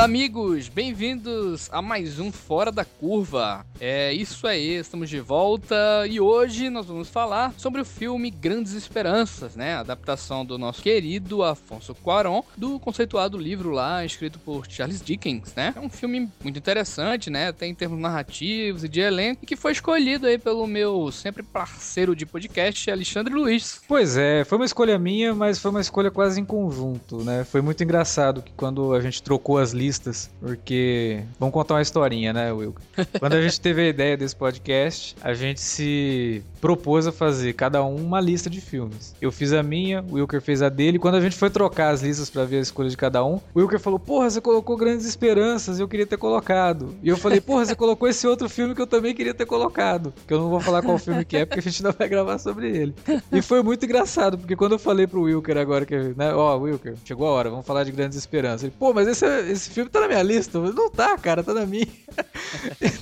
Olá, amigos! Bem-vindos a mais um Fora da Curva. É isso aí, estamos de volta e hoje nós vamos falar sobre o filme Grandes Esperanças, né? A adaptação do nosso querido Alfonso Cuarón, do conceituado livro lá, escrito por Charles Dickens, né? É um filme muito interessante, né? Até em termos narrativos e de elenco, e que foi escolhido aí pelo meu sempre parceiro de podcast, Alexandre Luiz. Pois é, foi uma escolha minha, mas foi uma escolha quase em conjunto, né? Foi muito engraçado que quando a gente trocou as listas, porque... Vamos contar uma historinha, né, Wilker? Quando a gente teve a ideia desse podcast, a gente se propôs a fazer cada um uma lista de filmes. Eu fiz a minha, o Wilker fez a dele. Quando a gente foi trocar as listas pra ver a escolha de cada um, o Wilker falou, porra, você colocou Grandes Esperanças, eu queria ter colocado. E eu falei, porra, você colocou esse outro filme que eu também queria ter colocado. Que eu não vou falar qual filme que é, porque a gente não vai gravar sobre ele. E foi muito engraçado, porque quando eu falei pro Wilker agora, que, né, ó, Wilker, chegou a hora, vamos falar de Grandes Esperanças. Ele, pô, mas esse filme tá na minha lista. Não tá, cara, tá na minha.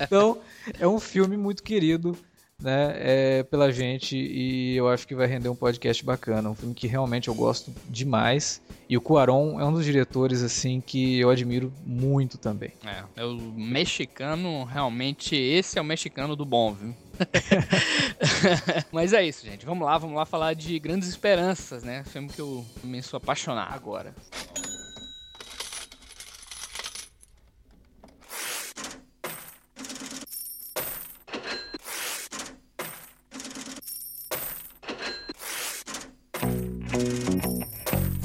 Então, é um filme muito querido, né, pela gente, e eu acho que vai render um podcast bacana, um filme que realmente eu gosto demais. E o Cuarón é um dos diretores, assim, que eu admiro muito também. É o mexicano, realmente, esse é o mexicano do bom, viu? Mas é isso, gente, vamos lá falar de Grandes Esperanças, né, filme que eu me sou apaixonar agora.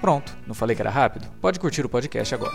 Pronto, não falei que era rápido? Pode curtir o podcast agora.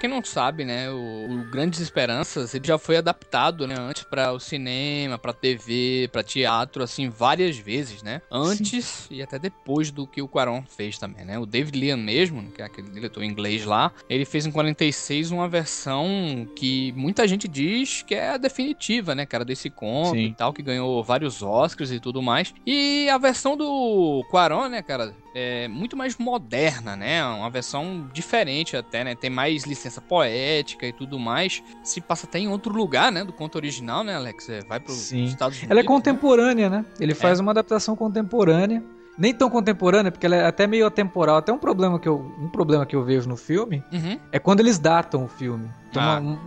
Quem não sabe, né, o Grandes Esperanças, ele já foi adaptado, né, antes para o cinema, para TV, para teatro, assim, várias vezes, né? Antes Sim. e até depois do que o Cuarón fez também, né? O David Lean mesmo, que é aquele diretor inglês lá, ele fez em 46 uma versão que muita gente diz que é a definitiva, né, cara, desse conto Sim. e tal, que ganhou vários Oscars e tudo mais. E a versão do Cuarón, né, cara, é muito mais moderna, né? Uma versão diferente até, né? Tem mais licença poética e tudo mais, se passa até em outro lugar, né, do conto original, né, Alex? Vai para os Estados Unidos. Ela é contemporânea, né? Ele faz uma adaptação contemporânea, nem tão contemporânea, porque ela é até meio atemporal. Até um problema que eu vejo no filme é quando eles datam o filme. Então,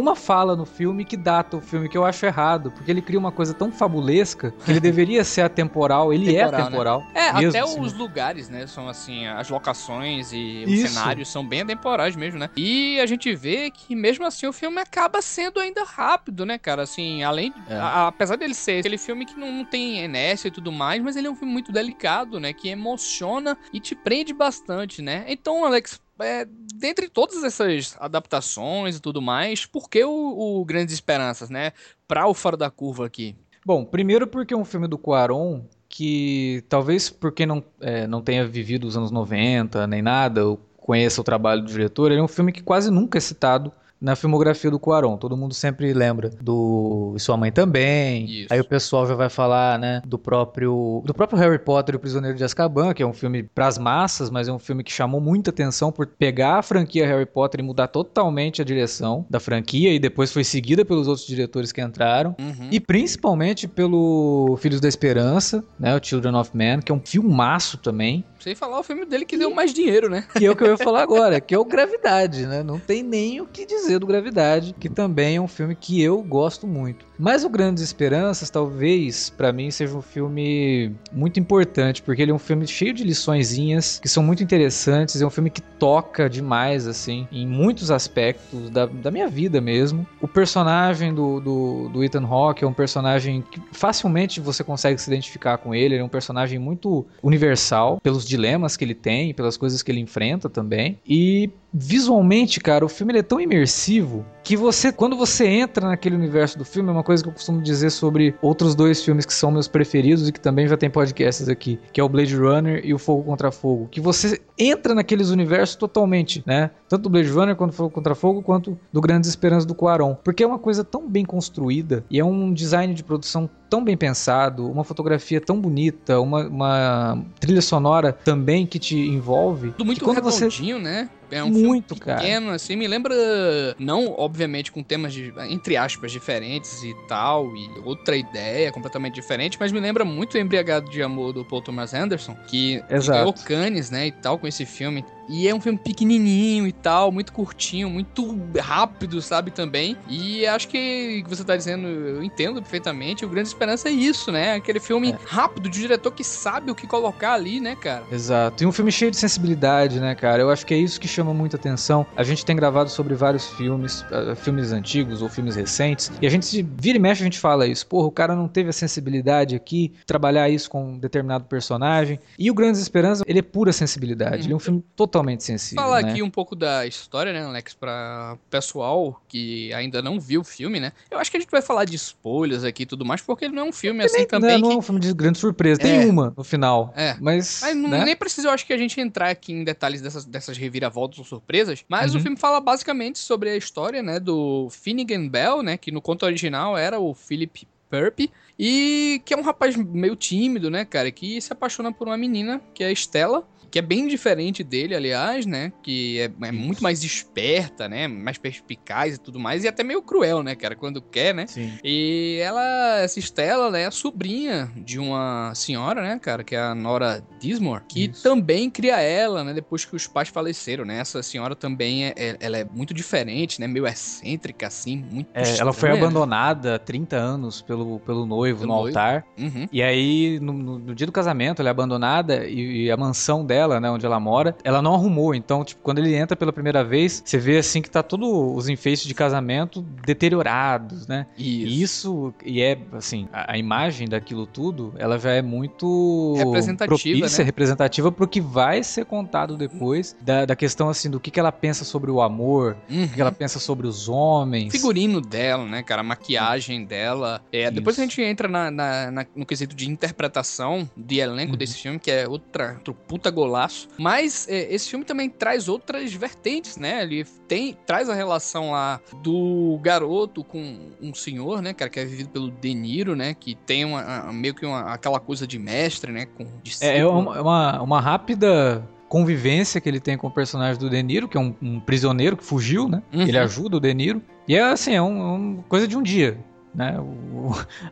uma fala no filme que data o filme, que eu acho errado, porque ele cria uma coisa tão fabulesca que ele deveria ser atemporal, é atemporal. Né? É, mesmo até assim. Os lugares, né, são assim, as locações e os cenários são bem atemporais mesmo, né? E a gente vê que mesmo assim o filme acaba sendo ainda rápido, né, cara? Assim, apesar dele ser aquele filme que não tem inércia e tudo mais, mas ele é um filme muito delicado, né, que emociona e te prende bastante, né? Então, Alex, dentre todas essas adaptações e tudo mais, por que o Grandes Esperanças, né, para o Fora da Curva aqui? Bom, primeiro porque é um filme do Cuarón que talvez por quem não tenha vivido os anos 90 nem nada, ou conheça o trabalho do diretor, ele é um filme que quase nunca é citado na filmografia do Cuarón. Todo mundo sempre lembra do Sua Mãe Também. Isso. Aí o pessoal já vai falar, né, do próprio Harry Potter e o Prisioneiro de Azkaban, que é um filme pras massas, mas é um filme que chamou muita atenção por pegar a franquia Harry Potter e mudar totalmente a direção da franquia, e depois foi seguida pelos outros diretores que entraram. E principalmente pelo Filhos da Esperança, né, o Children of Man, que é um filmaço também. Sem falar o filme dele que deu mais dinheiro, né? Que é o que eu ia falar agora, que é o Gravidade, né? Não tem nem o que dizer dizer do Gravidade, que também é um filme que eu gosto muito. Mas o Grandes Esperanças, talvez, pra mim, seja um filme muito importante, porque ele é um filme cheio de liçõezinhas, que são muito interessantes, é um filme que toca demais, assim, em muitos aspectos da minha vida mesmo. O personagem do Ethan Hawke é um personagem que facilmente você consegue se identificar com ele é um personagem muito universal, pelos dilemas que ele tem, pelas coisas que ele enfrenta também, e visualmente, cara, o filme ele é tão imersivo que você, quando você entra naquele universo do filme, é uma coisa que eu costumo dizer sobre outros dois filmes que são meus preferidos e que também já tem podcasts aqui, que é o Blade Runner e o Fogo Contra Fogo, que você entra naqueles universos totalmente, né? Tanto do Blade Runner quanto do Fogo Contra Fogo, quanto do Grandes Esperanças do Cuarón, porque é uma coisa tão bem construída e é um design de produção tão bem pensado, uma fotografia tão bonita, uma trilha sonora também que te envolve. Tudo muito redondinho, né? É um muito, filme pequeno, cara. Assim, me lembra, não, obviamente, com temas de, entre aspas, diferentes e tal, e outra ideia completamente diferente, mas me lembra muito o Embriagado de Amor do Paul Thomas Anderson, que ganhou Cannes, né, e tal, com esse filme. E é um filme pequenininho e tal, muito curtinho, muito rápido, sabe, também. E acho que o que você tá dizendo, eu entendo perfeitamente. O Grande Esperança é isso, né? Aquele filme rápido, de um diretor que sabe o que colocar ali, né, cara? Exato. E um filme cheio de sensibilidade, né, cara? Eu acho que é isso que chama muita atenção. A gente tem gravado sobre vários filmes, filmes antigos ou filmes recentes, e a gente vira e mexe, a gente fala isso. Porra, o cara não teve a sensibilidade aqui, trabalhar isso com um determinado personagem. E o Grandes Esperanças, ele é pura sensibilidade. Ele é um filme totalmente sensível. Vou falar aqui um pouco da história, né, Alex, pra pessoal que ainda não viu o filme, né? Eu acho que a gente vai falar de spoilers aqui e tudo mais, porque ele não é um filme assim também. Não é um filme de grande surpresa. Tem uma no final. É. Mas não, né? Nem precisa, eu acho que a gente entrar aqui em detalhes dessas reviravoltas ou surpresas, mas o filme fala basicamente sobre a história, né, do Finnegan Bell, né, que no conto original era o Philip Perp, e que é um rapaz meio tímido, né, cara, que se apaixona por uma menina, que é a Stella, que é bem diferente dele, aliás, né, que é muito mais esperta, né, mais perspicaz e tudo mais, e até meio cruel, né, cara, quando quer, né. Sim. E ela, essa Stella, né, é a sobrinha de uma senhora, né, cara, que é a Nora Dismore, que também cria ela, né, depois que os pais faleceram, né. Essa senhora também, ela é muito diferente, né, meio excêntrica, assim, muito estranha. Ela foi abandonada há 30 anos pelo noivo no altar, e aí, no dia do casamento, ela é abandonada, e a mansão dela, né, onde ela mora, ela não arrumou. Então, tipo, quando ele entra pela primeira vez, você vê, assim, que tá todos os enfeites de casamento deteriorados, né? Isso, e é, assim, a imagem daquilo tudo, ela já é muito propícia, né? Representativa pro que vai ser contado depois, da questão, assim, do que ela pensa sobre o amor, o que ela pensa sobre os homens. O figurino dela, né, cara? A maquiagem dela. Depois a gente entra no quesito de interpretação de elenco desse filme, que é outro puta golaço. Mas esse filme também traz outras vertentes, né? Ele traz a relação lá do garoto com um senhor, né, cara, que é vivido pelo De Niro, né, que tem meio que aquela coisa de mestre, né, com discípulo. É uma rápida convivência que ele tem com o personagem do De Niro, que é um prisioneiro que fugiu, né? Ele ajuda o De Niro. E é assim, é uma coisa de um dia. Né?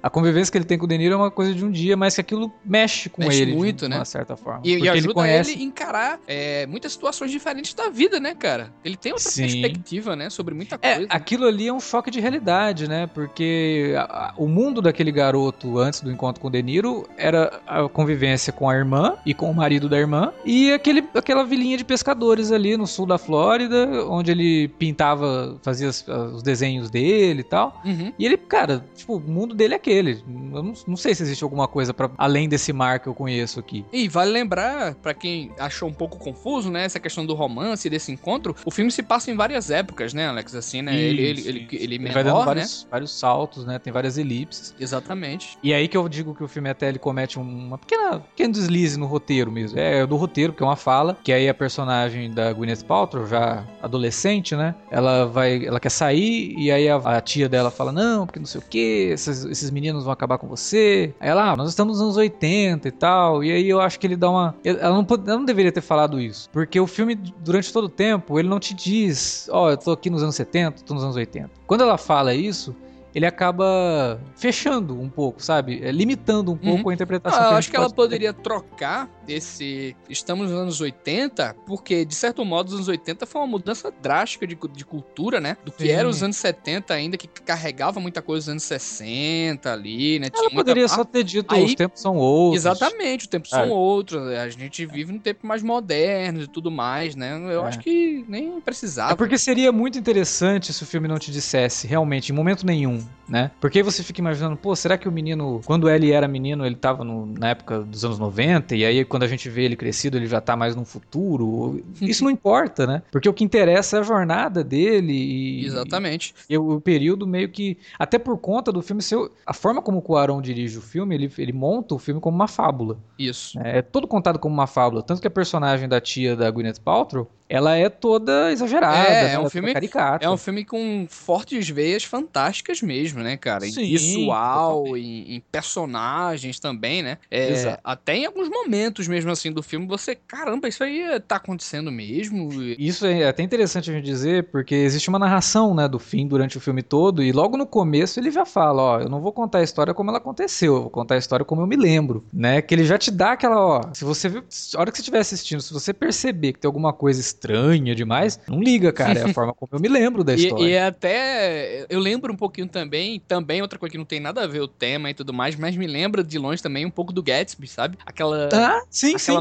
A convivência que ele tem com o De Niro é uma coisa de um dia, mas que aquilo mexe ele muito, de uma certa forma. E ajuda ele a encarar muitas situações diferentes da vida, né, cara? Ele tem outra perspectiva, né, sobre muita coisa. Aquilo ali é um choque de realidade, né? Porque o mundo daquele garoto antes do encontro com o De Niro era a convivência com a irmã e com o marido da irmã e aquela vilinha de pescadores ali no sul da Flórida, onde ele pintava, fazia os desenhos dele e tal. E ele, cara, tipo, o mundo dele é aquele. Eu não sei se existe alguma coisa além desse mar que eu conheço aqui. E vale lembrar, pra quem achou um pouco confuso, né, essa questão do romance e desse encontro, o filme se passa em várias épocas, né, Alex? Assim, né? Ele menor, vai dando vários saltos, né? Tem várias elipses. Exatamente. E aí que eu digo que o filme até ele comete uma pequeno deslize no roteiro mesmo. É do roteiro, porque é uma fala, que aí a personagem da Gwyneth Paltrow, já adolescente, né, ela quer sair, e aí a tia dela fala, não, porque não sei o que, esses meninos vão acabar com você. Aí ela, nós estamos nos anos 80 e tal, e aí eu acho que ele dá uma... Ela não deveria ter falado isso, porque o filme, durante todo o tempo, ele não te diz, eu tô aqui nos anos 70, tô nos anos 80. Quando ela fala isso, ele acaba fechando um pouco, sabe? Limitando um pouco a interpretação. Ah, eu acho que ela poderia trocar esse... Estamos nos anos 80, porque, de certo modo, os anos 80 foi uma mudança drástica de cultura, né? Do que era os anos 70 ainda, que carregava muita coisa dos anos 60 ali, né? Ela tinha poderia muita... só ter dito, aí, os tempos são outros. Exatamente, os tempos são outros. A gente vive num tempo mais moderno e tudo mais, né? Eu acho que nem precisava. É porque seria muito interessante se o filme não te dissesse, realmente, em momento nenhum, né? Porque aí você fica imaginando, pô, será que o menino, quando ele era menino, ele tava na época dos anos 90, e aí quando a gente vê ele crescido, ele já tá mais no futuro? Isso não importa, né? Porque o que interessa é a jornada dele e... Exatamente. E o período meio que... Até por conta do filme, a forma como o Cuarón dirige o filme, ele monta o filme como uma fábula. Isso. É todo contado como uma fábula. Tanto que a personagem da tia da Gwyneth Paltrow, ela é toda exagerada, é um filme caricata. É um filme com fortes veias fantásticas mesmo, né, cara? Em visual, em personagens também, né? Exato. Até em alguns momentos mesmo assim do filme, você, caramba, isso aí tá acontecendo mesmo. Isso é até interessante a gente dizer, porque existe uma narração, né, do fim durante o filme todo, e logo no começo ele já fala, ó, eu não vou contar a história como ela aconteceu, eu vou contar a história como eu me lembro, né? Que ele já te dá aquela, ó, se você viu, a hora que você estiver assistindo, se você perceber que tem alguma coisa estranha demais, não liga, cara, é a forma como eu me lembro da história. E até, eu lembro um pouquinho também outra coisa que não tem nada a ver o tema e tudo mais, mas me lembra de longe também um pouco do Gatsby, sabe? Aquela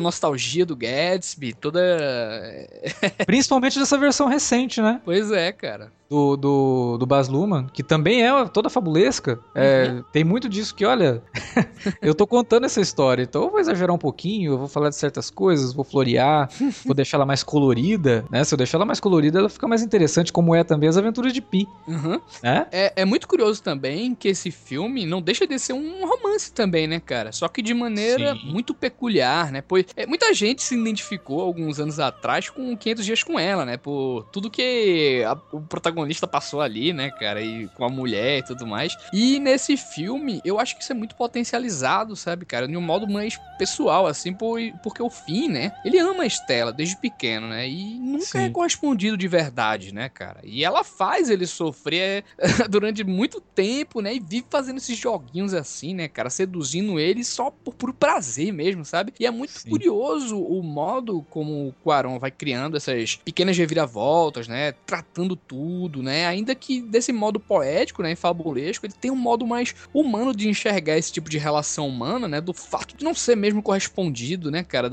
nostalgia do Gatsby, toda... Principalmente dessa versão recente, né? Pois é, cara. Do Baz Luhrmann, que também é toda fabulesca. Tem muito disso que, olha, eu tô contando essa história, então eu vou exagerar um pouquinho, eu vou falar de certas coisas, vou florear, vou deixar ela mais colorida, né? Se eu deixar ela mais colorida, ela fica mais interessante, como é também As Aventuras de Pi. Uhum. Né? É muito curioso também que esse filme não deixa de ser um romance também, né, cara? Só que de maneira muito peculiar, né? Pois muita gente se identificou alguns anos atrás com 500 Dias com Ela, né? Por tudo que o protagonista passou ali, né, cara, e com a mulher e tudo mais, e nesse filme eu acho que isso é muito potencializado, sabe, cara, de um modo mais pessoal, assim, porque o Finn, né, ele ama a Estela desde pequeno, né, e nunca é correspondido de verdade, né, cara, e ela faz ele sofrer durante muito tempo, né, e vive fazendo esses joguinhos assim, né, cara, seduzindo ele só por prazer mesmo, sabe, e é muito curioso o modo como o Cuarón vai criando essas pequenas reviravoltas, né, tratando tudo, né? Ainda que desse modo poético, né, e fabulesco, ele tem um modo mais humano de enxergar esse tipo de relação humana, né, do fato de não ser mesmo correspondido, né, cara,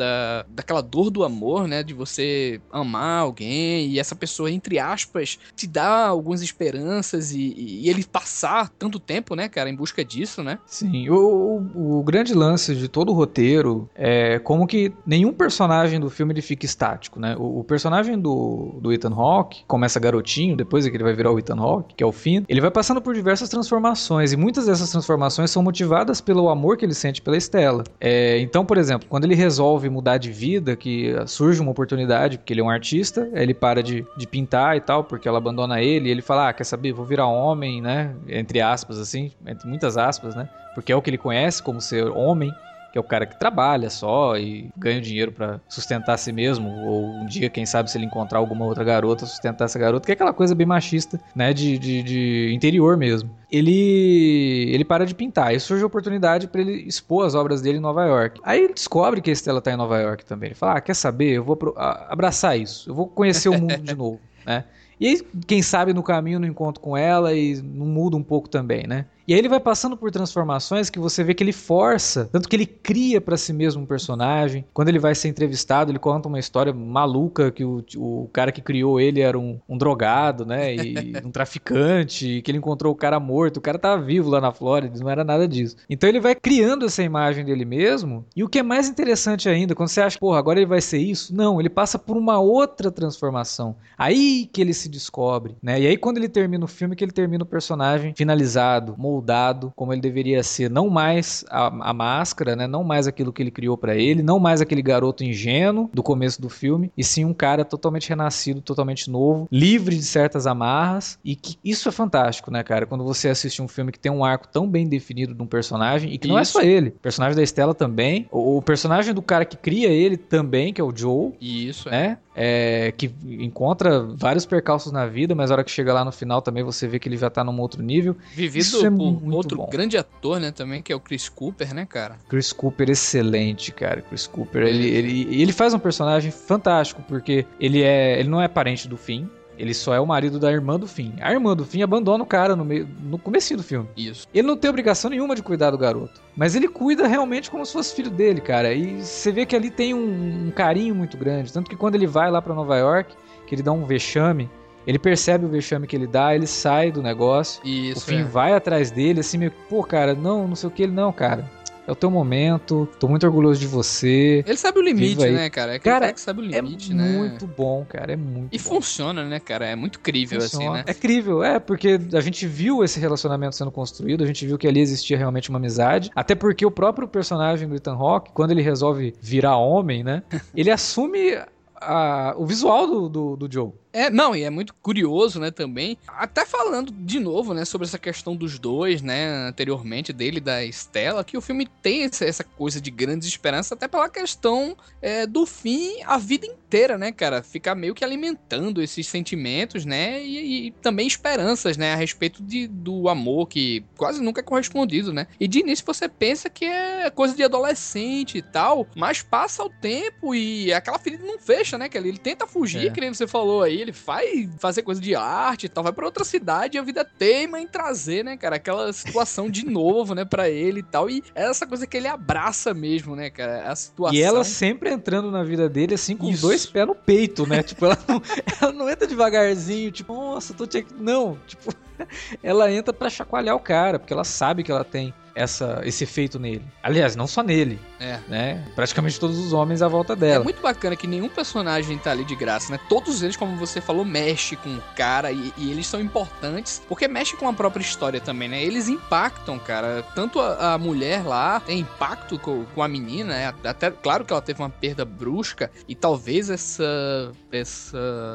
daquela dor do amor, né, de você amar alguém e essa pessoa, entre aspas, te dá algumas esperanças e ele passar tanto tempo, né, cara, em busca disso, né? Sim, o grande lance de todo o roteiro é como que nenhum personagem do filme ele fica estático, né? O personagem do Ethan Hawke começa garotinho, depois é que ele vai virar o Ethan Hawke, que é o Finn, ele vai passando por diversas transformações, e muitas dessas transformações são motivadas pelo amor que ele sente pela Estela. Então, por exemplo, quando ele resolve mudar de vida, que surge uma oportunidade, porque ele é um artista, ele para de pintar e tal, porque ela abandona ele, e ele fala, ah, quer saber, vou virar homem, né, entre aspas, assim, entre muitas aspas, né, porque é o que ele conhece como ser homem, que é o cara que trabalha só e ganha dinheiro pra sustentar a si mesmo, ou um dia, quem sabe, se ele encontrar alguma outra garota, sustentar essa garota, que é aquela coisa bem machista, né, de interior mesmo. Ele para de pintar. Aí surge a oportunidade pra ele expor as obras dele em Nova York. Aí ele descobre que a Estela tá em Nova York também. Ele fala, ah, quer saber? Eu vou abraçar isso. Eu vou conhecer o mundo de novo, né? E aí, quem sabe, no caminho, no encontro com ela, e não muda um pouco também, né? E aí ele vai passando por transformações que você vê que ele força, tanto que ele cria pra si mesmo um personagem. Quando ele vai ser entrevistado, ele conta uma história maluca que o cara que criou ele era um drogado, né, e um traficante, que ele encontrou o cara morto, o cara tava vivo lá na Flórida, não era nada disso. Então ele vai criando essa imagem dele mesmo, e o que é mais interessante ainda, quando você acha, porra, agora ele vai ser isso, não, ele passa por uma outra transformação, aí que ele se descobre, né, e aí quando ele termina o filme, que ele termina o personagem finalizado, moldado como ele deveria ser, não mais a máscara, né? Não mais aquilo que ele criou pra ele, não mais aquele garoto ingênuo do começo do filme, e sim um cara totalmente renascido, totalmente novo, livre de certas amarras, e que isso é fantástico, né, cara? Quando você assiste um filme que tem um arco tão bem definido de um personagem, e que não é só ele, o personagem da Estela também, o personagem do cara que cria ele também, que é o Joe, isso, né? Que encontra vários percalços na vida, mas a hora que chega lá no final também você vê que ele já tá num outro nível. Vivido por outro grande ator, né, também, que é o Chris Cooper, né, cara? Chris Cooper, excelente, cara. Chris Cooper, ele faz um personagem fantástico, porque ele não é parente do Finn. Ele só é o marido da irmã do Finn. A irmã do Finn abandona o cara no comecinho do filme. Isso. Ele não tem obrigação nenhuma de cuidar do garoto. Mas ele cuida realmente como se fosse filho dele, cara. E você vê que ali tem um carinho muito grande. Tanto que quando ele vai lá pra Nova York, que ele dá um vexame, ele percebe o vexame que ele dá, ele sai do negócio. Isso, o Finn vai atrás dele, assim, meio que, pô, cara, não sei o que. Ele, não, cara, é o teu momento, tô muito orgulhoso de você. Ele sabe o limite, né, cara? É aquele cara que sabe o limite, né? É muito bom, cara, é muito bom. E funciona, né, cara? É muito crível, assim, né? É crível, porque a gente viu esse relacionamento sendo construído, a gente viu que ali existia realmente uma amizade, até porque o próprio personagem do Ethan Hawke, quando ele resolve virar homem, né, ele assume o visual do Joe. E é muito curioso, né, também, até falando de novo, né, sobre essa questão dos dois, né, anteriormente, dele e da Estela, que o filme tem essa coisa de grandes esperanças, até pela questão do Finn a vida inteira, né, cara, ficar meio que alimentando esses sentimentos, né, e também esperanças, né, a respeito do amor que quase nunca é correspondido, né, e de início você pensa que é coisa de adolescente e tal, mas passa o tempo e aquela ferida não fecha, né, cara, ele tenta fugir, que nem você falou aí, ele vai fazer coisa de arte e tal, vai pra outra cidade e a vida teima em trazer, né, cara, aquela situação de novo, né, pra ele e tal, e é essa coisa que ele abraça mesmo, né, cara, a situação. E ela sempre entrando na vida dele, assim, com os dois pés no peito, né, tipo, ela não entra devagarzinho, tipo, nossa, tô te aqui, não, tipo, ela entra pra chacoalhar o cara, porque ela sabe que ela tem esse efeito nele. Aliás, não só nele, né? Praticamente todos os homens à volta dela. É muito bacana que nenhum personagem tá ali de graça, né? Todos eles, como você falou, mexe com o cara e eles são importantes, porque mexe com a própria história também, né? Eles impactam, cara. Tanto a mulher lá tem impacto com a menina, né? Até, claro que ela teve uma perda brusca e talvez essa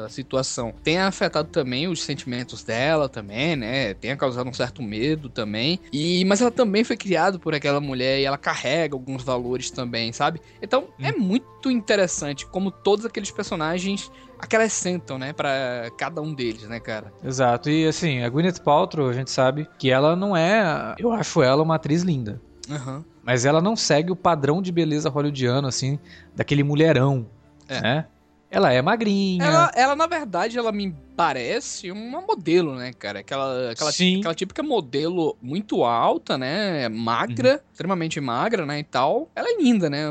situação tenha afetado também os sentimentos dela também, né? Tenha causado um certo medo também. Mas ela também foi criado por aquela mulher e ela carrega alguns valores também, sabe? Então é muito interessante como todos aqueles personagens acrescentam, né, pra cada um deles, né, cara? Exato, e assim, a Gwyneth Paltrow, a gente sabe que ela não é... Eu acho ela uma atriz linda. Uhum. Mas ela não segue o padrão de beleza hollywoodiano, assim, daquele mulherão, né? Ela é magrinha. Ela, na verdade, ela me parece uma modelo, né, cara? Aquela típica modelo muito alta, né? Magra, extremamente magra, né, e tal. Ela é linda, né?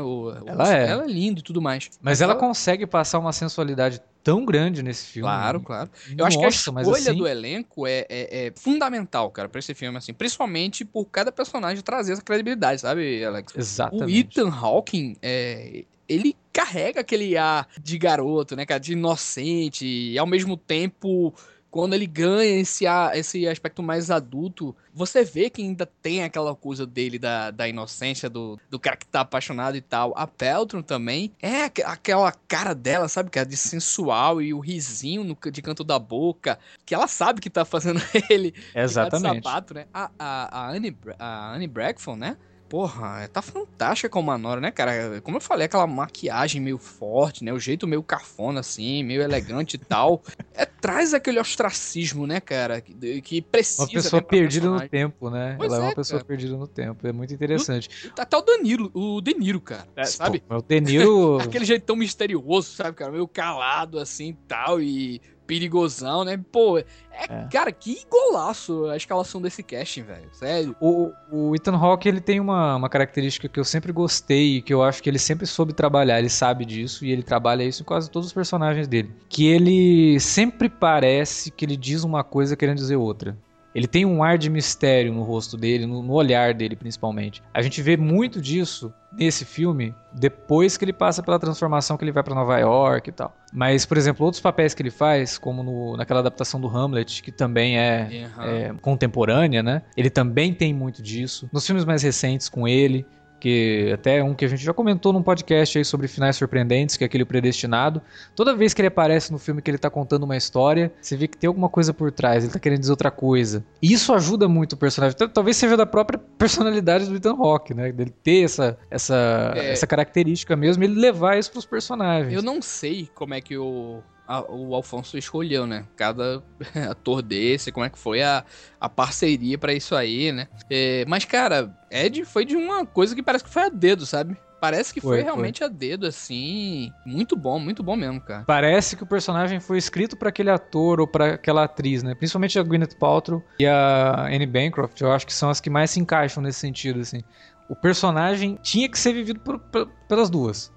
Ela é linda e tudo mais. Mas ela consegue passar uma sensualidade tão grande nesse filme. Claro. Eu acho que a escolha do elenco é fundamental, cara, pra esse filme, assim. Principalmente por cada personagem trazer essa credibilidade, sabe, Alex? Exatamente. O Ethan Hawke ele carrega aquele ar de garoto, né, cara, de inocente, e ao mesmo tempo, quando ele ganha esse aspecto mais adulto, você vê que ainda tem aquela coisa dele da inocência, do cara que tá apaixonado e tal. A Paltrow também é aquela cara dela, sabe, cara, de sensual, e o risinho de canto da boca, que ela sabe que tá fazendo ele. Exatamente. Tá de sapato, né? A Anne Bancroft, né? Porra, tá fantástica com a Manora, né, cara? Como eu falei, aquela maquiagem meio forte, né? O jeito meio cafona, assim, meio elegante e tal. Traz aquele ostracismo, né, cara? Que precisa... Uma pessoa perdida no tempo, né? Pois ela é uma pessoa perdida no tempo. É muito interessante. Até o De Niro, cara, sabe? O De Niro... Aquele jeito tão misterioso, sabe, cara? Meio calado, assim, tal, e... perigosão, né? Pô, cara, que golaço a escalação desse casting, velho. Sério. O Ethan Hawke, ele tem uma característica que eu sempre gostei e que eu acho que ele sempre soube trabalhar. Ele sabe disso e ele trabalha isso em quase todos os personagens dele. Que ele sempre parece que ele diz uma coisa querendo dizer outra. Ele tem um ar de mistério no rosto dele, no olhar dele principalmente. A gente vê muito disso nesse filme depois que ele passa pela transformação, que ele vai pra Nova York e tal. Mas, por exemplo, outros papéis que ele faz, como naquela adaptação do Hamlet, que também é contemporânea, né? Ele também tem muito disso. Nos filmes mais recentes com ele, que até um que a gente já comentou num podcast aí sobre finais surpreendentes, que é aquele Predestinado. Toda vez que ele aparece no filme que ele tá contando uma história, você vê que tem alguma coisa por trás, ele tá querendo dizer outra coisa. E isso ajuda muito o personagem, talvez seja da própria personalidade do Ethan Hawke, né? Dele ter essa característica mesmo, ele levar isso pros personagens. Eu não sei como é que o Alfonso escolheu, né? Cada ator desse, como é que foi a parceria pra isso aí, né? Mas, cara, foi de uma coisa que parece que foi a dedo, sabe? Parece que foi realmente a dedo, assim... muito bom mesmo, cara. Parece que o personagem foi escrito pra aquele ator ou pra aquela atriz, né? Principalmente a Gwyneth Paltrow e a Anne Bancroft, eu acho que são as que mais se encaixam nesse sentido, assim. O personagem tinha que ser vivido pelas duas.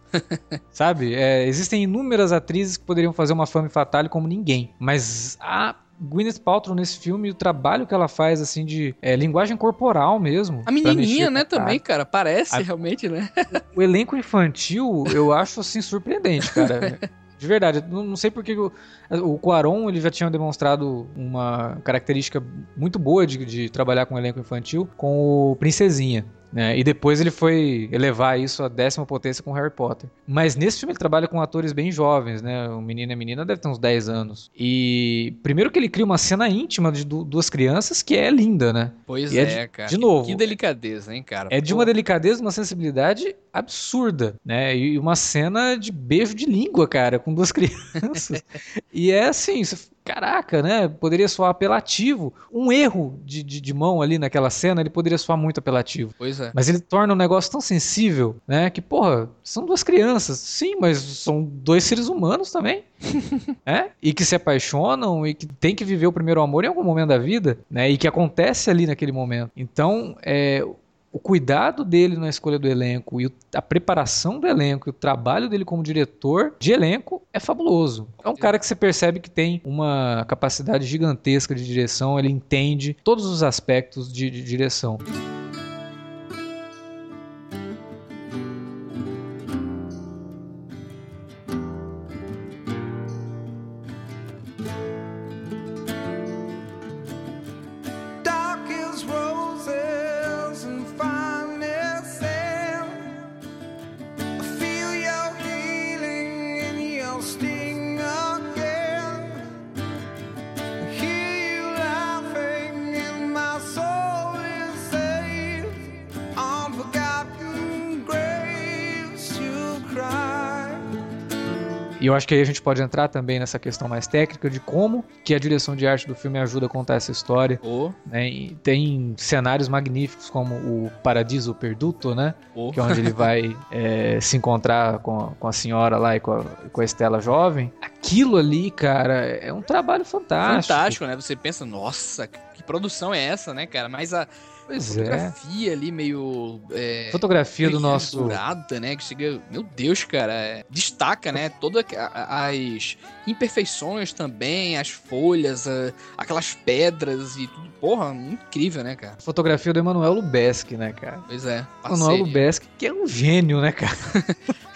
Sabe? Existem inúmeras atrizes que poderiam fazer uma femme fatale como ninguém, mas a Gwyneth Paltrow nesse filme, o trabalho que ela faz, assim, de linguagem corporal mesmo. A menininha, né, também, cara, parece realmente, né? O elenco infantil, eu acho, assim, surpreendente, cara. De verdade, eu não sei porque o Cuarón, ele já tinha demonstrado uma característica muito boa de trabalhar com o elenco infantil, com o Princesinha. Né? E depois ele foi elevar isso à 10ª potência com Harry Potter. Mas nesse filme ele trabalha com atores bem jovens, né? O menino e a menina deve ter uns 10 anos. E primeiro que ele cria uma cena íntima de duas crianças que é linda, né? Pois cara. De novo. Que delicadeza, hein, cara? De uma delicadeza, uma sensibilidade absurda, né? E uma cena de beijo de língua, cara, com duas crianças. E é assim... Caraca, né? Poderia soar apelativo. Um erro de mão ali naquela cena, ele poderia soar muito apelativo. Pois é. Mas ele torna um negócio tão sensível, né? Que, porra, são duas crianças. Sim, mas são dois seres humanos também. Né? E que se apaixonam e que tem que viver o primeiro amor em algum momento da vida, né? E que acontece ali naquele momento. Então, o cuidado dele na escolha do elenco e a preparação do elenco e o trabalho dele como diretor de elenco é fabuloso. É um cara que você percebe que tem uma capacidade gigantesca de direção, ele entende todos os aspectos de direção. E eu acho que aí a gente pode entrar também nessa questão mais técnica de como que a direção de arte do filme ajuda a contar essa história. Né? E tem cenários magníficos como o Paradiso Perduto, né? Que é onde ele vai se encontrar com a senhora lá e com a Estela jovem. Aquilo ali, cara, é um trabalho fantástico. Fantástico, né? Você pensa, nossa, que produção é essa, né, cara? Mas fotografia ali meio... fotografia meio do nosso... Durada, né? Que chega... Meu Deus, cara. Destaca, né? Todas as imperfeições também, as folhas, aquelas pedras e tudo. Porra, incrível, né, cara? Fotografia do Emanuel Lubezki, né, cara? Pois é. Emanuel Lubezki, que é um gênio, né, cara?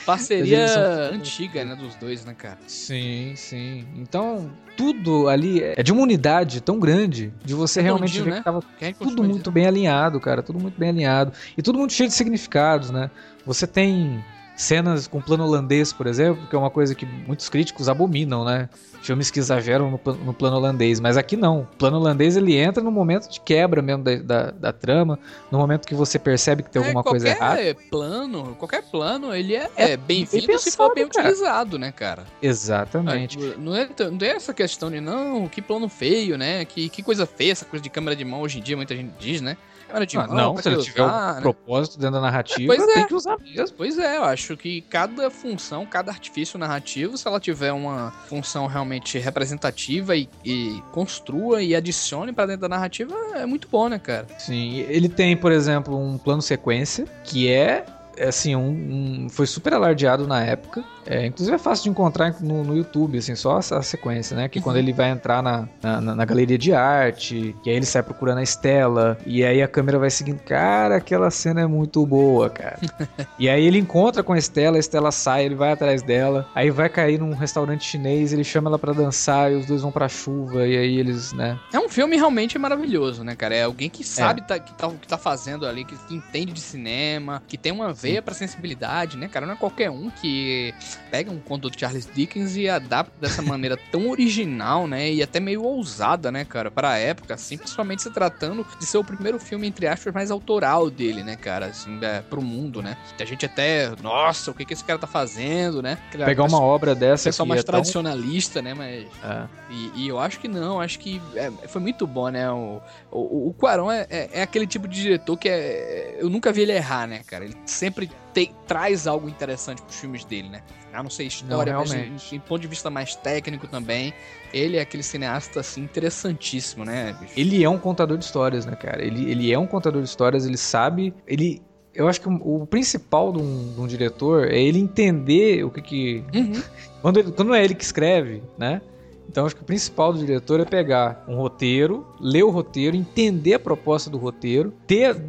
Parceria antiga, né, dos dois, né, cara? Sim, sim. Então, tudo ali é de uma unidade tão grande de você realmente ver, né? Que tava tudo muito bem alinhado, cara. Tudo muito bem alinhado. E tudo muito cheio de significados, né? Você tem cenas com plano holandês, por exemplo, que é uma coisa que muitos críticos abominam, né? Filmes que exageram no plano holandês, mas aqui não. O plano holandês, ele entra no momento de quebra mesmo da trama, no momento que você percebe que tem alguma coisa errada. Qualquer plano, ele é bem-vindo se for bem utilizado, né, cara? Exatamente. Não tem essa questão de, não, que plano feio, né? Que coisa feia, essa coisa de câmera de mão hoje em dia, muita gente diz, né? Se ele tiver um propósito dentro da narrativa, tem que usar mesmo. Pois é, eu acho que cada função, cada artifício narrativo, se ela tiver uma função realmente representativa e construa e adicione pra dentro da narrativa, é muito bom, né, cara? Sim, ele tem, por exemplo, um plano sequência, que é assim, foi super alardeado na época. É, inclusive é fácil de encontrar no YouTube, assim, só essa sequência, né? Que quando ele vai entrar na galeria de arte, e aí ele sai procurando a Estela, e aí a câmera vai seguindo. Cara, aquela cena é muito boa, cara. E aí ele encontra com a Estela sai, ele vai atrás dela, aí vai cair num restaurante chinês, ele chama ela pra dançar, e os dois vão pra chuva, e aí eles, né... É um filme realmente maravilhoso, né, cara? É alguém que sabe o que tá fazendo ali, que entende de cinema, que tem uma veia pra sensibilidade, né, cara? Não é qualquer um que... pega um conto do Charles Dickens e adapta dessa maneira tão original, né, e até meio ousada, né, cara, pra época, assim, principalmente se tratando de ser o primeiro filme, entre aspas, mais autoral dele, né, cara, assim, pro mundo, né, a gente até, nossa, o que esse cara tá fazendo, né, cara, pegar uma obra dessa que é mais tradicionalista, né, mas, e eu acho que não, acho que foi muito bom, né, o Cuarón é aquele tipo de diretor que eu nunca vi ele errar, né, cara, ele sempre traz algo interessante pros filmes dele, né? Ah, não sei história, não, mas em ponto de vista mais técnico também, ele é aquele cineasta, assim, interessantíssimo, né? Bicho? Ele é um contador de histórias, né, cara? Ele é um contador de histórias, ele sabe... Eu acho que o principal de um diretor é ele entender o que... Uhum. Quando não é ele que escreve, né? Então, acho que o principal do diretor é pegar um roteiro, ler o roteiro, entender a proposta do roteiro,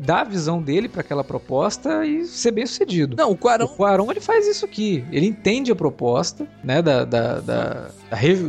dar a visão dele para aquela proposta e ser bem sucedido. Não, o Cuarón, ele faz isso aqui. Ele entende a proposta, né,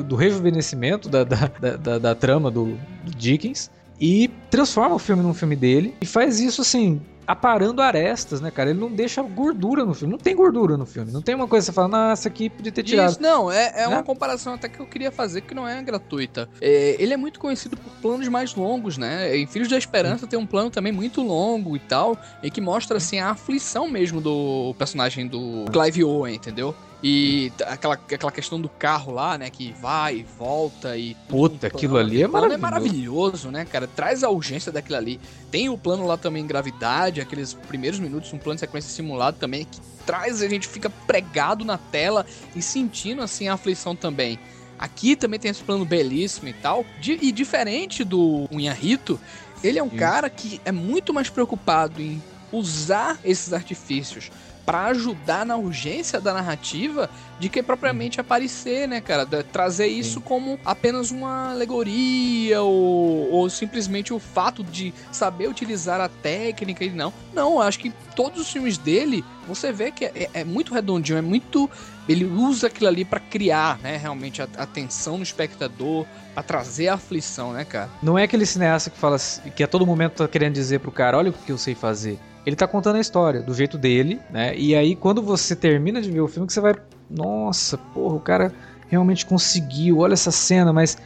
do rejuvenescimento da trama do Dickens e transforma o filme num filme dele e faz isso assim... aparando arestas, né, cara? Ele não deixa gordura no filme. Não tem gordura no filme. Não tem uma coisa que você fala, nossa, aqui podia ter tirado. Isso, não. É uma comparação até que eu queria fazer, que não é gratuita. É, ele é muito conhecido por planos mais longos, né? Em Filhos da Esperança tem um plano também muito longo e tal, e que mostra, assim, a aflição mesmo do personagem do Clive Owen, entendeu? E aquela questão do carro lá, né, que vai e volta e... Puta, aquilo ali é maravilhoso. É maravilhoso, né, cara? Traz a urgência daquilo ali. Tem o plano lá também em Gravidade, aqueles primeiros minutos, um plano de sequência simulado também, que traz, a gente fica pregado na tela e sentindo, assim, a aflição também. Aqui também tem esse plano belíssimo e tal. E diferente do Iñárritu, ele é um cara que é muito mais preocupado em usar esses artifícios pra ajudar na urgência da narrativa de que propriamente aparecer, né, cara? Trazer isso como apenas uma alegoria ou simplesmente o fato de saber utilizar a técnica e não. Não, acho que todos os filmes dele, você vê que é muito redondinho, é muito... Ele usa aquilo ali pra criar, né, realmente a tensão no espectador, pra trazer a aflição, né, cara? Não é aquele cineasta que fala que a todo momento tá querendo dizer pro cara, olha o que eu sei fazer. Ele tá contando a história do jeito dele, né? E aí, quando você termina de ver o filme, que você vai... Nossa, porra, o cara realmente conseguiu, olha essa cena, mas...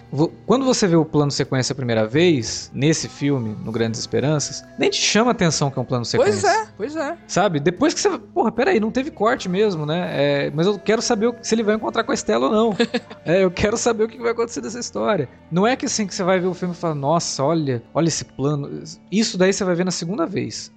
Quando você vê o plano sequência a primeira vez, nesse filme, no Grandes Esperanças, nem te chama a atenção que é um plano sequência. Pois é. Sabe? Depois que você... Porra, peraí, não teve corte mesmo, né? Mas eu quero saber se ele vai encontrar com a Estela ou não. Eu quero saber o que vai acontecer dessa história. Não é que assim que você vai ver o filme e fala, nossa, olha esse plano. Isso daí você vai ver na segunda vez.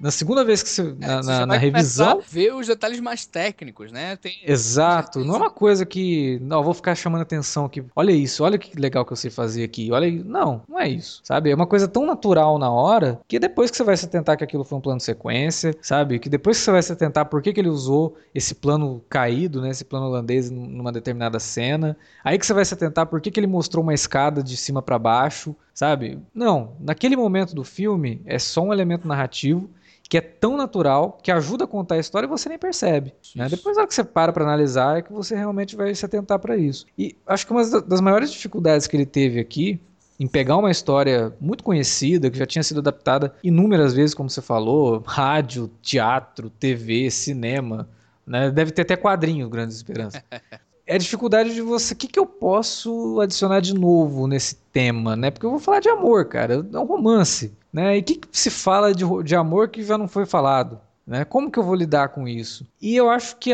Na segunda vez que você... você na revisão... ver os detalhes mais técnicos, né? Exato. Não é uma coisa que... Não, vou ficar chamando atenção aqui. Olha isso. Olha que legal que eu sei fazer aqui. Olha isso. Não é isso. Sabe? É uma coisa tão natural na hora que depois que você vai se atentar que aquilo foi um plano de sequência, sabe? Que depois que você vai se atentar por que ele usou esse plano caído, né? Esse plano holandês numa determinada cena. Aí que você vai se atentar por que ele mostrou uma escada de cima pra baixo, sabe? Não. Naquele momento do filme, é só um elemento narrativo que é tão natural, que ajuda a contar a história e você nem percebe. Né? Depois, na hora que você para pra analisar, é que você realmente vai se atentar pra isso. E acho que uma das maiores dificuldades que ele teve aqui, em pegar uma história muito conhecida, que já tinha sido adaptada inúmeras vezes, como você falou, rádio, teatro, TV, cinema, né? Deve ter até quadrinho, Grandes Esperanças. É a dificuldade de você... O que eu posso adicionar de novo nesse tema, né? Porque eu vou falar de amor, cara. É um romance, né? E o que se fala de amor que já não foi falado, né? Como que eu vou lidar com isso? E eu acho que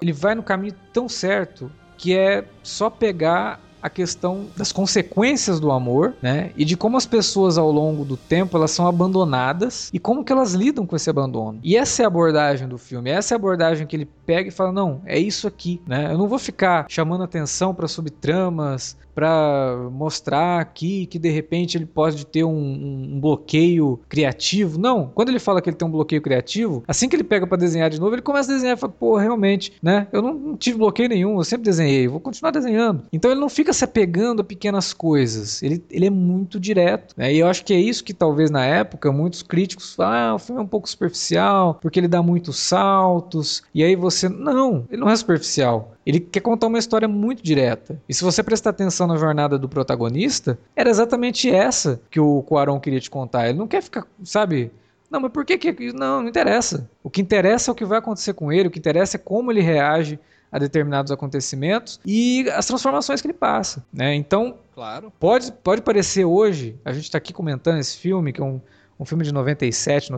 ele vai no caminho tão certo que é só pegar a questão das consequências do amor, né? E de como as pessoas ao longo do tempo elas são abandonadas e como que elas lidam com esse abandono. E essa é a abordagem do filme, essa é a abordagem que ele pega e fala, não, é isso aqui, né? Eu não vou ficar chamando atenção para subtramas, para mostrar aqui que de repente ele pode ter um bloqueio criativo. Não, quando ele fala que ele tem um bloqueio criativo, assim que ele pega para desenhar de novo, ele começa a desenhar e fala, pô, realmente, né? Eu não tive bloqueio nenhum, eu sempre desenhei, vou continuar desenhando. Então ele não fica se apegando a pequenas coisas, ele é muito direto, né? E eu acho que é isso que talvez na época muitos críticos falam, ah, o filme é um pouco superficial, porque ele dá muitos saltos, e aí você, não, ele não é superficial, ele quer contar uma história muito direta. E se você prestar atenção na jornada do protagonista, era exatamente essa que o Cuarón queria te contar, ele não quer ficar, sabe... Não, mas por que... Não, não interessa. O que interessa é o que vai acontecer com ele, o que interessa é como ele reage a determinados acontecimentos e as transformações que ele passa, né? Então, claro, pode parecer hoje, a gente está aqui comentando esse filme, que é um filme de 97,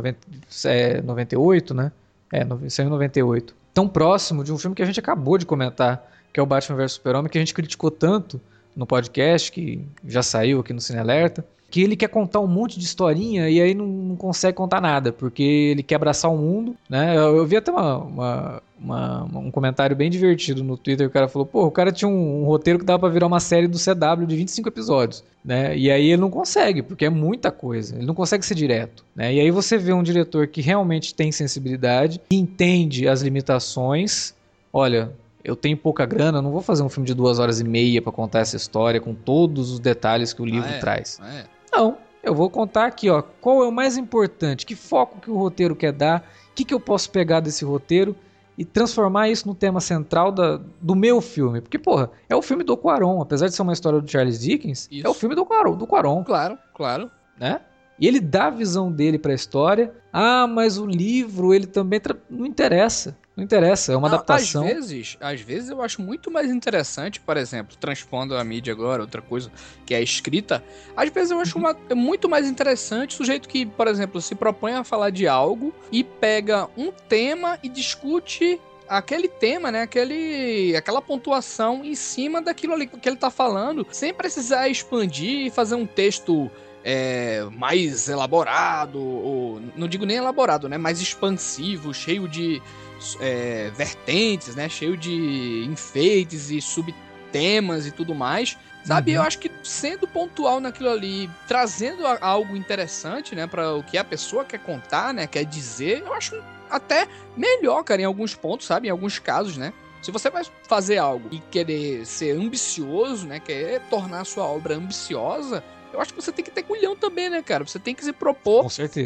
98, né? É, 98. Tão próximo de um filme que a gente acabou de comentar, que é o Batman vs Super-Homem, que a gente criticou tanto no podcast, que já saiu aqui no Cine Alerta, que ele quer contar um monte de historinha e aí não consegue contar nada, porque ele quer abraçar o mundo, né? Eu vi até um comentário bem divertido no Twitter, o cara falou, pô, o cara tinha um roteiro que dava pra virar uma série do CW de 25 episódios, né? E aí ele não consegue, porque é muita coisa, ele não consegue ser direto, né? E aí você vê um diretor que realmente tem sensibilidade, que entende as limitações, olha... Eu tenho pouca grana, não vou fazer um filme de 2 horas e meia pra contar essa história com todos os detalhes que o livro traz. Não, eu vou contar aqui, ó, qual é o mais importante, que foco que o roteiro quer dar, o que eu posso pegar desse roteiro e transformar isso no tema central do meu filme. Porque, porra, é o filme do Cuarón, apesar de ser uma história do Charles Dickens, isso. É o filme do Cuarón. Claro, claro. Né? E ele dá a visão dele pra história. Ah, mas o livro, ele também... Não interessa. Não interessa, é uma adaptação. Às vezes eu acho muito mais interessante, por exemplo, transpondo a mídia agora, outra coisa que é a escrita, às vezes eu acho muito mais interessante o sujeito que, por exemplo, se propõe a falar de algo e pega um tema e discute aquele tema, né, aquela pontuação em cima daquilo ali que ele tá falando, sem precisar expandir e fazer um texto... mais elaborado, ou, não digo nem elaborado, né? Mais expansivo, cheio de vertentes, né? Cheio de enfeites e subtemas e tudo mais, sabe? Uhum. Eu acho que sendo pontual naquilo ali, trazendo algo interessante, né? Para o que a pessoa quer contar, né? Quer dizer, eu acho até melhor, cara, em alguns pontos, sabe? Em alguns casos, né? Se você vai fazer algo e querer ser ambicioso, né? Querer tornar a sua obra ambiciosa, eu acho que você tem que ter culhão também, né, cara? Você tem que se propor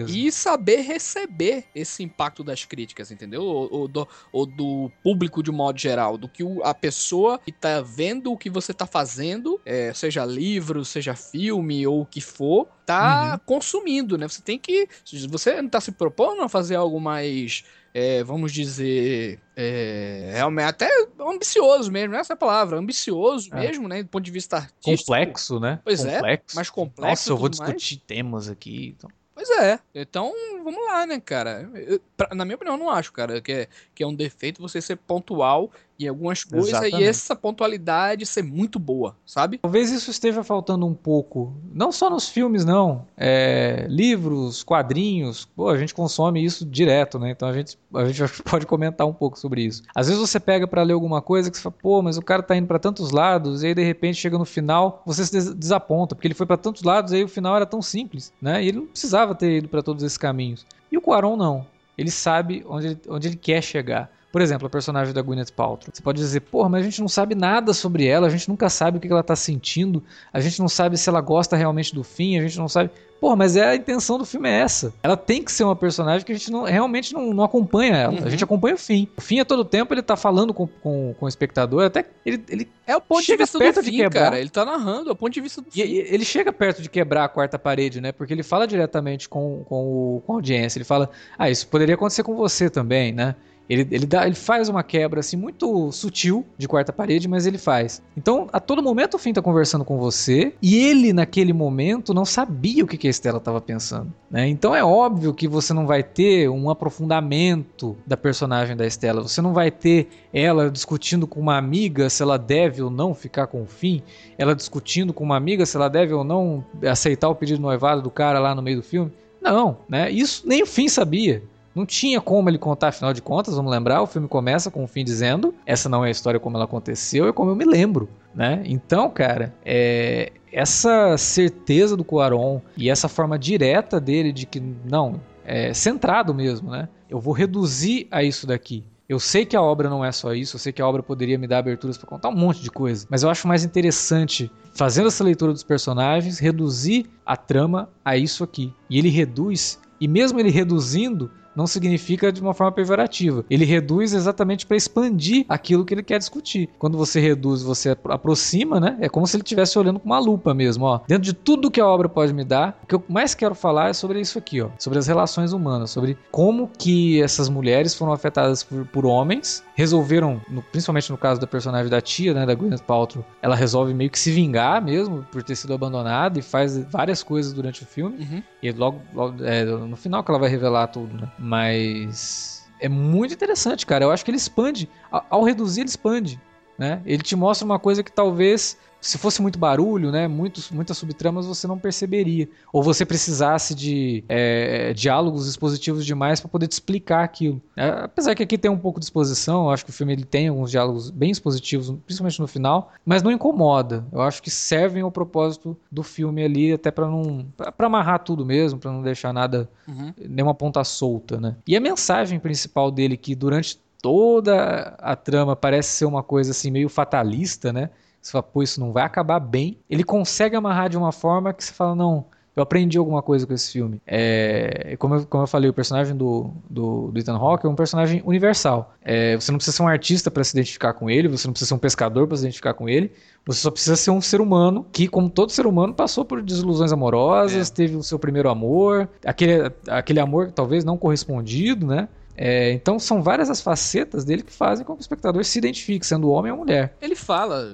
e saber receber esse impacto das críticas, entendeu? Ou do público de um modo geral, do que a pessoa que tá vendo o que você tá fazendo, seja livro, seja filme ou o que for, tá consumindo, né? Você tem que... Se você não tá se propondo a fazer algo mais... vamos dizer, realmente até ambicioso mesmo, né? Essa é a palavra, ambicioso mesmo, né? Do ponto de vista artístico. Complexo, né? Pois complexo. Mais complexo. Nossa, eu vou discutir temas aqui. Então. Pois é. Então, vamos lá, né, cara? Na minha opinião, eu não acho, cara, que é um defeito você ser pontual em algumas coisas. Exatamente. E essa pontualidade ser muito boa, sabe? Talvez isso esteja faltando um pouco, não só nos filmes, não. Livros, quadrinhos, pô, a gente consome isso direto, né? Então a gente pode comentar um pouco sobre isso. Às vezes você pega pra ler alguma coisa que você fala, pô, mas o cara tá indo pra tantos lados, e aí de repente chega no final, você se desaponta, porque ele foi pra tantos lados, e aí o final era tão simples, né? E ele não precisava ter ido pra todos esses caminhos. E o Cuarón não. Ele sabe onde ele quer chegar. Por exemplo, a personagem da Gwyneth Paltrow. Você pode dizer, porra, mas a gente não sabe nada sobre ela, a gente nunca sabe o que ela tá sentindo, a gente não sabe se ela gosta realmente do fim, a gente não sabe... Porra, mas a intenção do filme é essa. Ela tem que ser uma personagem que a gente realmente não acompanha ela. Uhum. A gente acompanha o fim. O fim, a todo tempo, ele tá falando com o espectador, até ele é o ponto de vista do fim, cara. Ele tá narrando, é o ponto de vista do fim. E ele chega perto de quebrar a quarta parede, né? Porque ele fala diretamente com a audiência. Ele fala, ah, isso poderia acontecer com você também, né? Ele faz uma quebra assim, muito sutil de quarta parede, mas ele faz. Então, a todo momento o Finn tá conversando com você e ele, naquele momento, não sabia o que a Estela estava pensando, né? Então, é óbvio que você não vai ter um aprofundamento da personagem da Estela. Você não vai ter ela discutindo com uma amiga se ela deve ou não ficar com o Finn. Ela discutindo com uma amiga se ela deve ou não aceitar o pedido de noivado do cara lá no meio do filme. Não, né? Isso nem o Finn sabia. Não tinha como ele contar, afinal de contas, vamos lembrar, o filme começa com o Finn dizendo essa não é a história como ela aconteceu, é como eu me lembro, né? Então, cara, essa certeza do Cuarón e essa forma direta dele de que, não, é centrado mesmo, né? Eu vou reduzir a isso daqui. Eu sei que a obra não é só isso, eu sei que a obra poderia me dar aberturas para contar um monte de coisa, mas eu acho mais interessante, fazendo essa leitura dos personagens, reduzir a trama a isso aqui. E ele reduz, e mesmo ele reduzindo, não significa de uma forma pejorativa. Ele reduz exatamente para expandir aquilo que ele quer discutir. Quando você reduz, você aproxima, né? É como se ele estivesse olhando com uma lupa mesmo, ó. Dentro de tudo que a obra pode me dar, o que eu mais quero falar é sobre isso aqui, ó. Sobre as relações humanas, sobre como que essas mulheres foram afetadas por homens, resolveram, principalmente no caso da personagem da tia, né? Da Gwyneth Paltrow, ela resolve meio que se vingar mesmo por ter sido abandonada e faz várias coisas durante o filme. Uhum. E logo no final que ela vai revelar tudo, né? Mas é muito interessante, cara. Eu acho que ele expande. Ao reduzir, ele expande, né? Ele te mostra uma coisa que talvez, se fosse muito barulho, né? Muitas subtramas, você não perceberia. Ou você precisasse de diálogos expositivos demais para poder te explicar aquilo. Apesar que aqui tem um pouco de exposição, eu acho que o filme ele tem alguns diálogos bem expositivos, principalmente no final, mas não incomoda. Eu acho que servem ao propósito do filme ali, até para amarrar tudo mesmo, para não deixar nada, nenhuma ponta solta, né? E a mensagem principal dele, que durante toda a trama parece ser uma coisa assim meio fatalista, né? Você fala, pô, isso não vai acabar bem. Ele consegue amarrar de uma forma que você fala, não, eu aprendi alguma coisa com esse filme. Como eu falei, o personagem do Ethan Hawke é um personagem universal. Você não precisa ser um artista para se identificar com ele, você não precisa ser um pescador para se identificar com ele, você só precisa ser um ser humano que, como todo ser humano, passou por desilusões amorosas, teve o seu primeiro amor, aquele amor talvez não correspondido, né? Então são várias as facetas dele que fazem com que o espectador se identifique, sendo homem ou mulher. Ele fala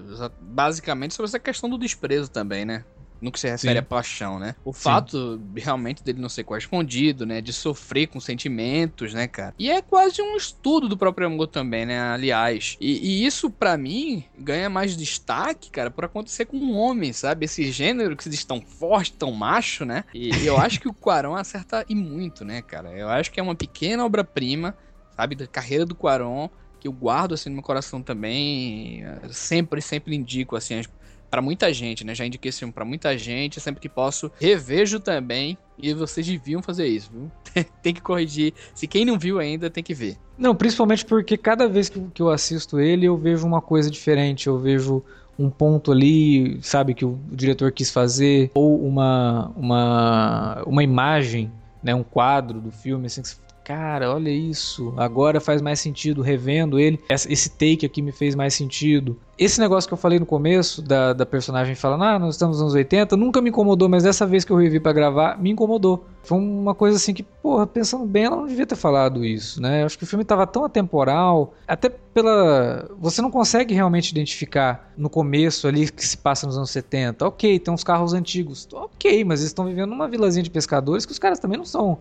basicamente sobre essa questão do desprezo também, né? No que se refere à paixão, né? O fato realmente dele não ser correspondido, né? De sofrer com sentimentos, né, cara? E é quase um estudo do próprio amor também, né? Aliás. E isso, pra mim, ganha mais destaque, cara, por acontecer com um homem, sabe? Esse gênero que se diz tão forte, tão macho, né? E eu acho que o Cuarón acerta e muito, né, cara? Eu acho que é uma pequena obra-prima, sabe? Da carreira do Cuarón, que eu guardo, assim, no meu coração também. Sempre indico, assim, pra muita gente, né? Já indiquei esse filme pra muita gente. Sempre que posso, revejo também. E vocês deviam fazer isso, viu? Tem que corrigir. Se quem não viu ainda, tem que ver. Não, principalmente porque cada vez que eu assisto ele, eu vejo uma coisa diferente. Eu vejo um ponto ali, sabe? Que o diretor quis fazer. Ou uma imagem, né? Um quadro do filme, assim, que você... Cara, olha isso, agora faz mais sentido revendo ele, esse take aqui me fez mais sentido. Esse negócio que eu falei no começo, da personagem falando, nós estamos nos anos 80, nunca me incomodou, mas dessa vez que eu revi pra gravar, me incomodou. Foi uma coisa assim que, pensando bem, ela não devia ter falado isso, né? Eu acho que o filme tava tão atemporal, até pela... Você não consegue realmente identificar no começo ali que se passa nos anos 70. Ok, tem uns carros antigos. Ok, mas eles estão vivendo numa vilazinha de pescadores que os caras também não são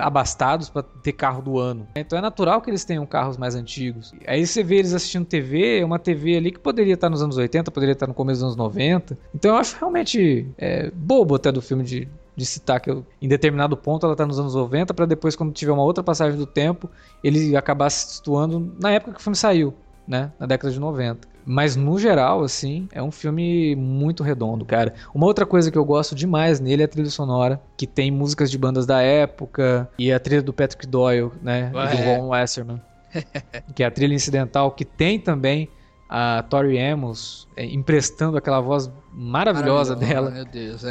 abastados pra ter carro do ano. Então é natural que eles tenham carros mais antigos. Aí você vê eles assistindo TV, é uma TV ali que poderia estar nos anos 80, poderia estar no começo dos anos 90. Então eu acho realmente bobo até do filme de citar que em determinado ponto ela está nos anos 90 para depois, quando tiver uma outra passagem do tempo, ele acabar se situando na época que o filme saiu, né? Na década de 90. Mas no geral, assim, é um filme muito redondo, cara. Uma outra coisa que eu gosto demais nele é a trilha sonora, que tem músicas de bandas da época e a trilha do Patrick Doyle, né? E do Ron Wasserman, que é a trilha incidental, que tem também a Tori Amos emprestando aquela voz maravilhosa dela. Meu Deus,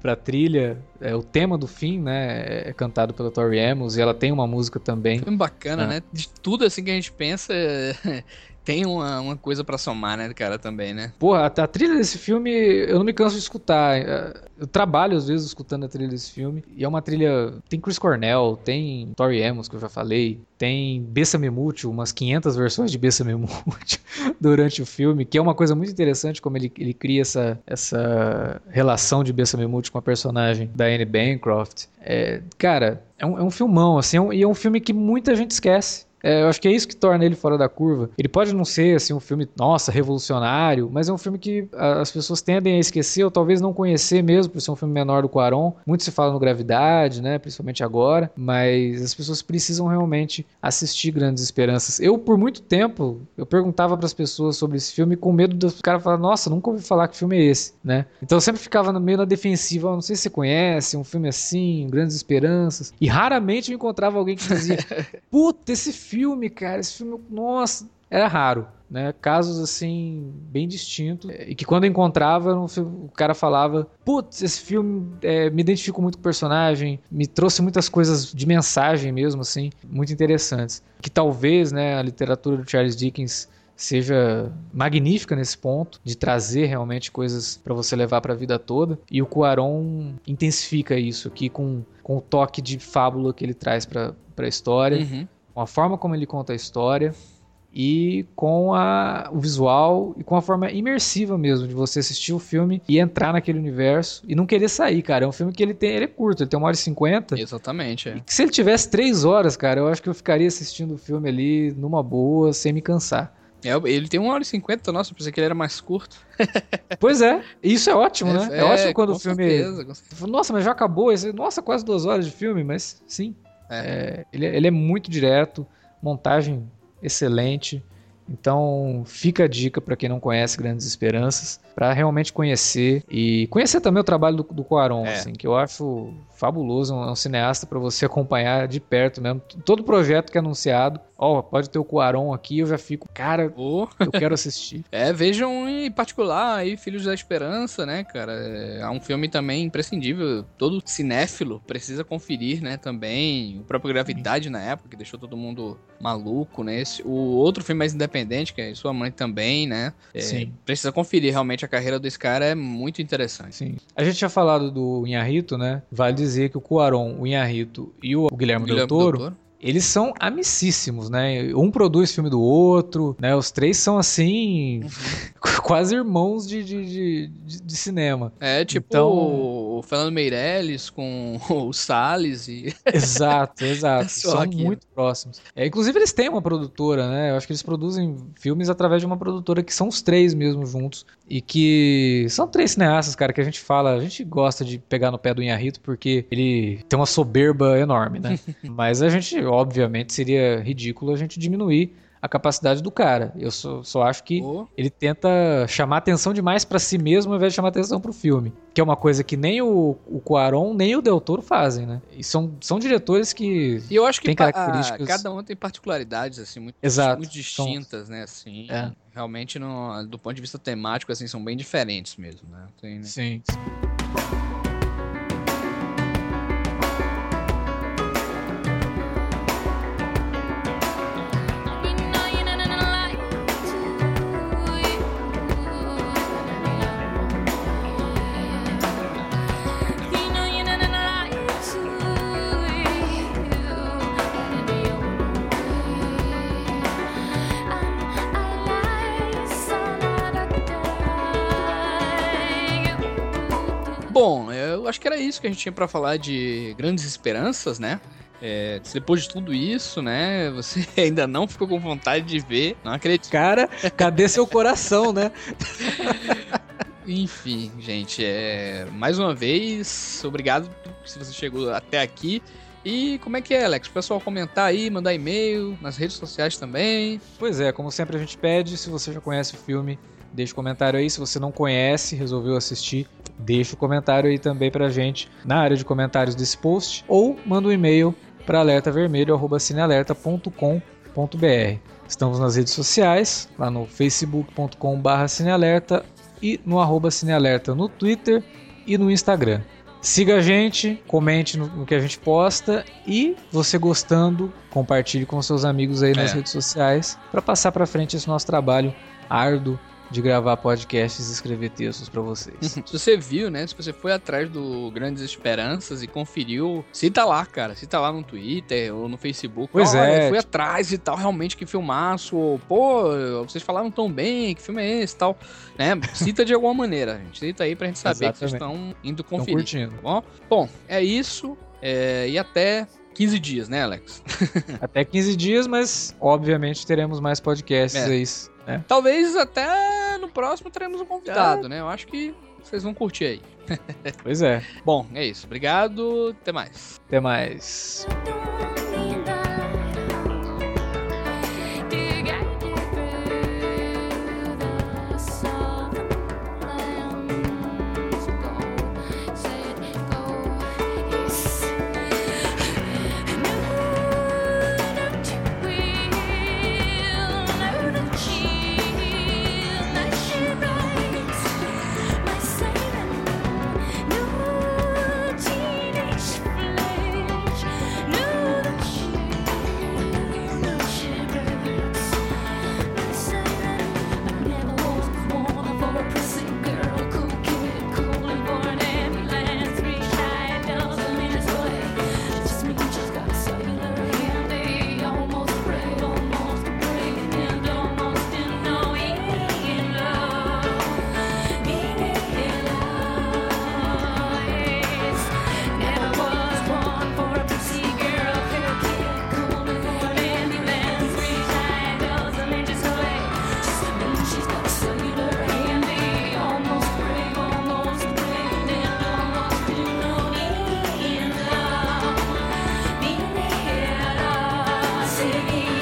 pra trilha, o tema do fim, né, é cantado pela Tori Amos, e ela tem uma música também. Foi bacana, né? De tudo assim que a gente pensa, tem uma coisa pra somar, né, cara, também, né? Porra, a trilha desse filme, eu não me canso de escutar. Eu trabalho, às vezes, escutando a trilha desse filme. E é uma trilha... Tem Chris Cornell, tem Tori Amos, que eu já falei. Tem Besame Mucho, umas 500 versões de Besame Mucho durante o filme. Que é uma coisa muito interessante, como ele cria essa relação de Besame Mucho com a personagem da Anne Bancroft. Cara, é um filmão, assim. E é um filme que muita gente esquece. Eu acho que é isso que torna ele fora da curva. Ele pode não ser, assim, um filme, nossa, revolucionário, mas é um filme que as pessoas tendem a esquecer ou talvez não conhecer mesmo, por ser um filme menor do Cuarón. Muito se fala no Gravidade, né, principalmente agora, mas as pessoas precisam realmente assistir Grandes Esperanças. Eu, por muito tempo, eu perguntava para as pessoas sobre esse filme com medo do cara falar, nossa, nunca ouvi falar que filme é esse, né? Então eu sempre ficava meio na defensiva, não sei se você conhece, um filme assim, Grandes Esperanças, e raramente eu encontrava alguém que dizia, puta, esse filme, nossa, era raro, né? Casos assim, bem distintos, e que quando eu encontrava, o cara falava, putz, esse filme me identifico muito com o personagem, me trouxe muitas coisas de mensagem mesmo, assim, muito interessantes, que talvez, né, a literatura do Charles Dickens seja magnífica nesse ponto, de trazer realmente coisas para você levar para a vida toda, e o Cuarón intensifica isso aqui com o toque de fábula que ele traz para a história, com a forma como ele conta a história e com o visual e com a forma imersiva mesmo de você assistir o filme e entrar naquele universo e não querer sair, cara. É um filme que ele é curto, ele tem 1h50. Exatamente, é. E se ele tivesse 3 horas, cara, eu acho que eu ficaria assistindo o filme ali numa boa, sem me cansar. Ele tem 1h50, nossa, eu pensei que ele era mais curto. Pois é, isso é ótimo, né? É ótimo quando o filme... Certeza, com certeza. Nossa, mas já acabou, nossa, quase 2 horas de filme, mas sim. Ele é muito direto, montagem excelente, então fica a dica para quem não conhece Grandes Esperanças, para realmente conhecer e conhecer também o trabalho do Cuarón, assim, que eu acho fabuloso, é um cineasta para você acompanhar de perto mesmo, todo projeto que é anunciado, pode ter o Cuarón aqui, eu já fico, cara, eu quero assistir. Vejam em particular aí Filhos da Esperança, né, cara? É um filme também imprescindível, todo cinéfilo precisa conferir, né, também. O próprio Gravidade na época, que deixou todo mundo maluco, né? O outro filme mais independente, que é Sua Mãe Também, né? Sim. Precisa conferir, realmente a carreira desse cara é muito interessante. Sim. A gente tinha falado do Iñárritu, né? Vale dizer que o Cuarón, o Iñárritu e o Guilherme Del Toro, eles são amicíssimos, né? Um produz filme do outro, né? Os três são, assim, quase irmãos de cinema. Tipo então... o Fernando Meirelles com o Salles e... Exato. São aqui, muito próximos. Inclusive, eles têm uma produtora, né? Eu acho que eles produzem filmes através de uma produtora que são os três mesmo juntos e que são três cineastas, cara, que a gente fala... A gente gosta de pegar no pé do Iñárritu porque ele tem uma soberba enorme, né? Mas a gente... Obviamente seria ridículo a gente diminuir a capacidade do cara. Eu só acho que ele tenta chamar atenção demais pra si mesmo ao invés de chamar atenção pro filme. Que é uma coisa que nem o Cuarón nem o Del Toro fazem, né? E são diretores que têm características... E eu acho que cada um tem particularidades, assim, muito distintas, né? Assim, realmente, do ponto de vista temático, assim, são bem diferentes mesmo, né? Sim. Bom, eu acho que era isso que a gente tinha pra falar de Grandes Esperanças, né? Depois de tudo isso, né? Você ainda não ficou com vontade de ver, não acredito. Cara, cadê seu coração, né? Enfim, gente, mais uma vez, obrigado se você chegou até aqui. E como é que é, Alex? O pessoal comentar aí, mandar e-mail, nas redes sociais também. Pois é, como sempre a gente pede, se você já conhece o filme, deixa o comentário aí. Se você não conhece, resolveu assistir, deixa o comentário aí também pra gente na área de comentários desse post ou manda um e-mail para alertavermelho@cinealerta.com.br. Estamos nas redes sociais, lá no facebook.com/cinealerta e no @cinealerta no Twitter e no Instagram. Siga a gente, comente no que a gente posta e, você gostando, compartilhe com seus amigos aí nas redes sociais para passar para frente esse nosso trabalho árduo de gravar podcasts e escrever textos pra vocês. Se você viu, né? Se você foi atrás do Grandes Esperanças e conferiu, cita lá, cara. Cita lá no Twitter ou no Facebook. Pois é. Foi atrás e tal, realmente, que filmaço. Ou, pô, vocês falaram tão bem, que filme é esse e tal. Né? Cita de alguma maneira, gente. Cita aí pra gente saber que vocês estão indo conferir. Estão curtindo. Tá bom? Bom, é isso. E até 15 dias, né, Alex? Até 15 dias, mas, obviamente, teremos mais podcasts aí. É. Talvez até no próximo teremos um convidado, né? Eu acho que vocês vão curtir aí. Pois é. Bom, é isso. Obrigado. Até mais. Até mais. Singing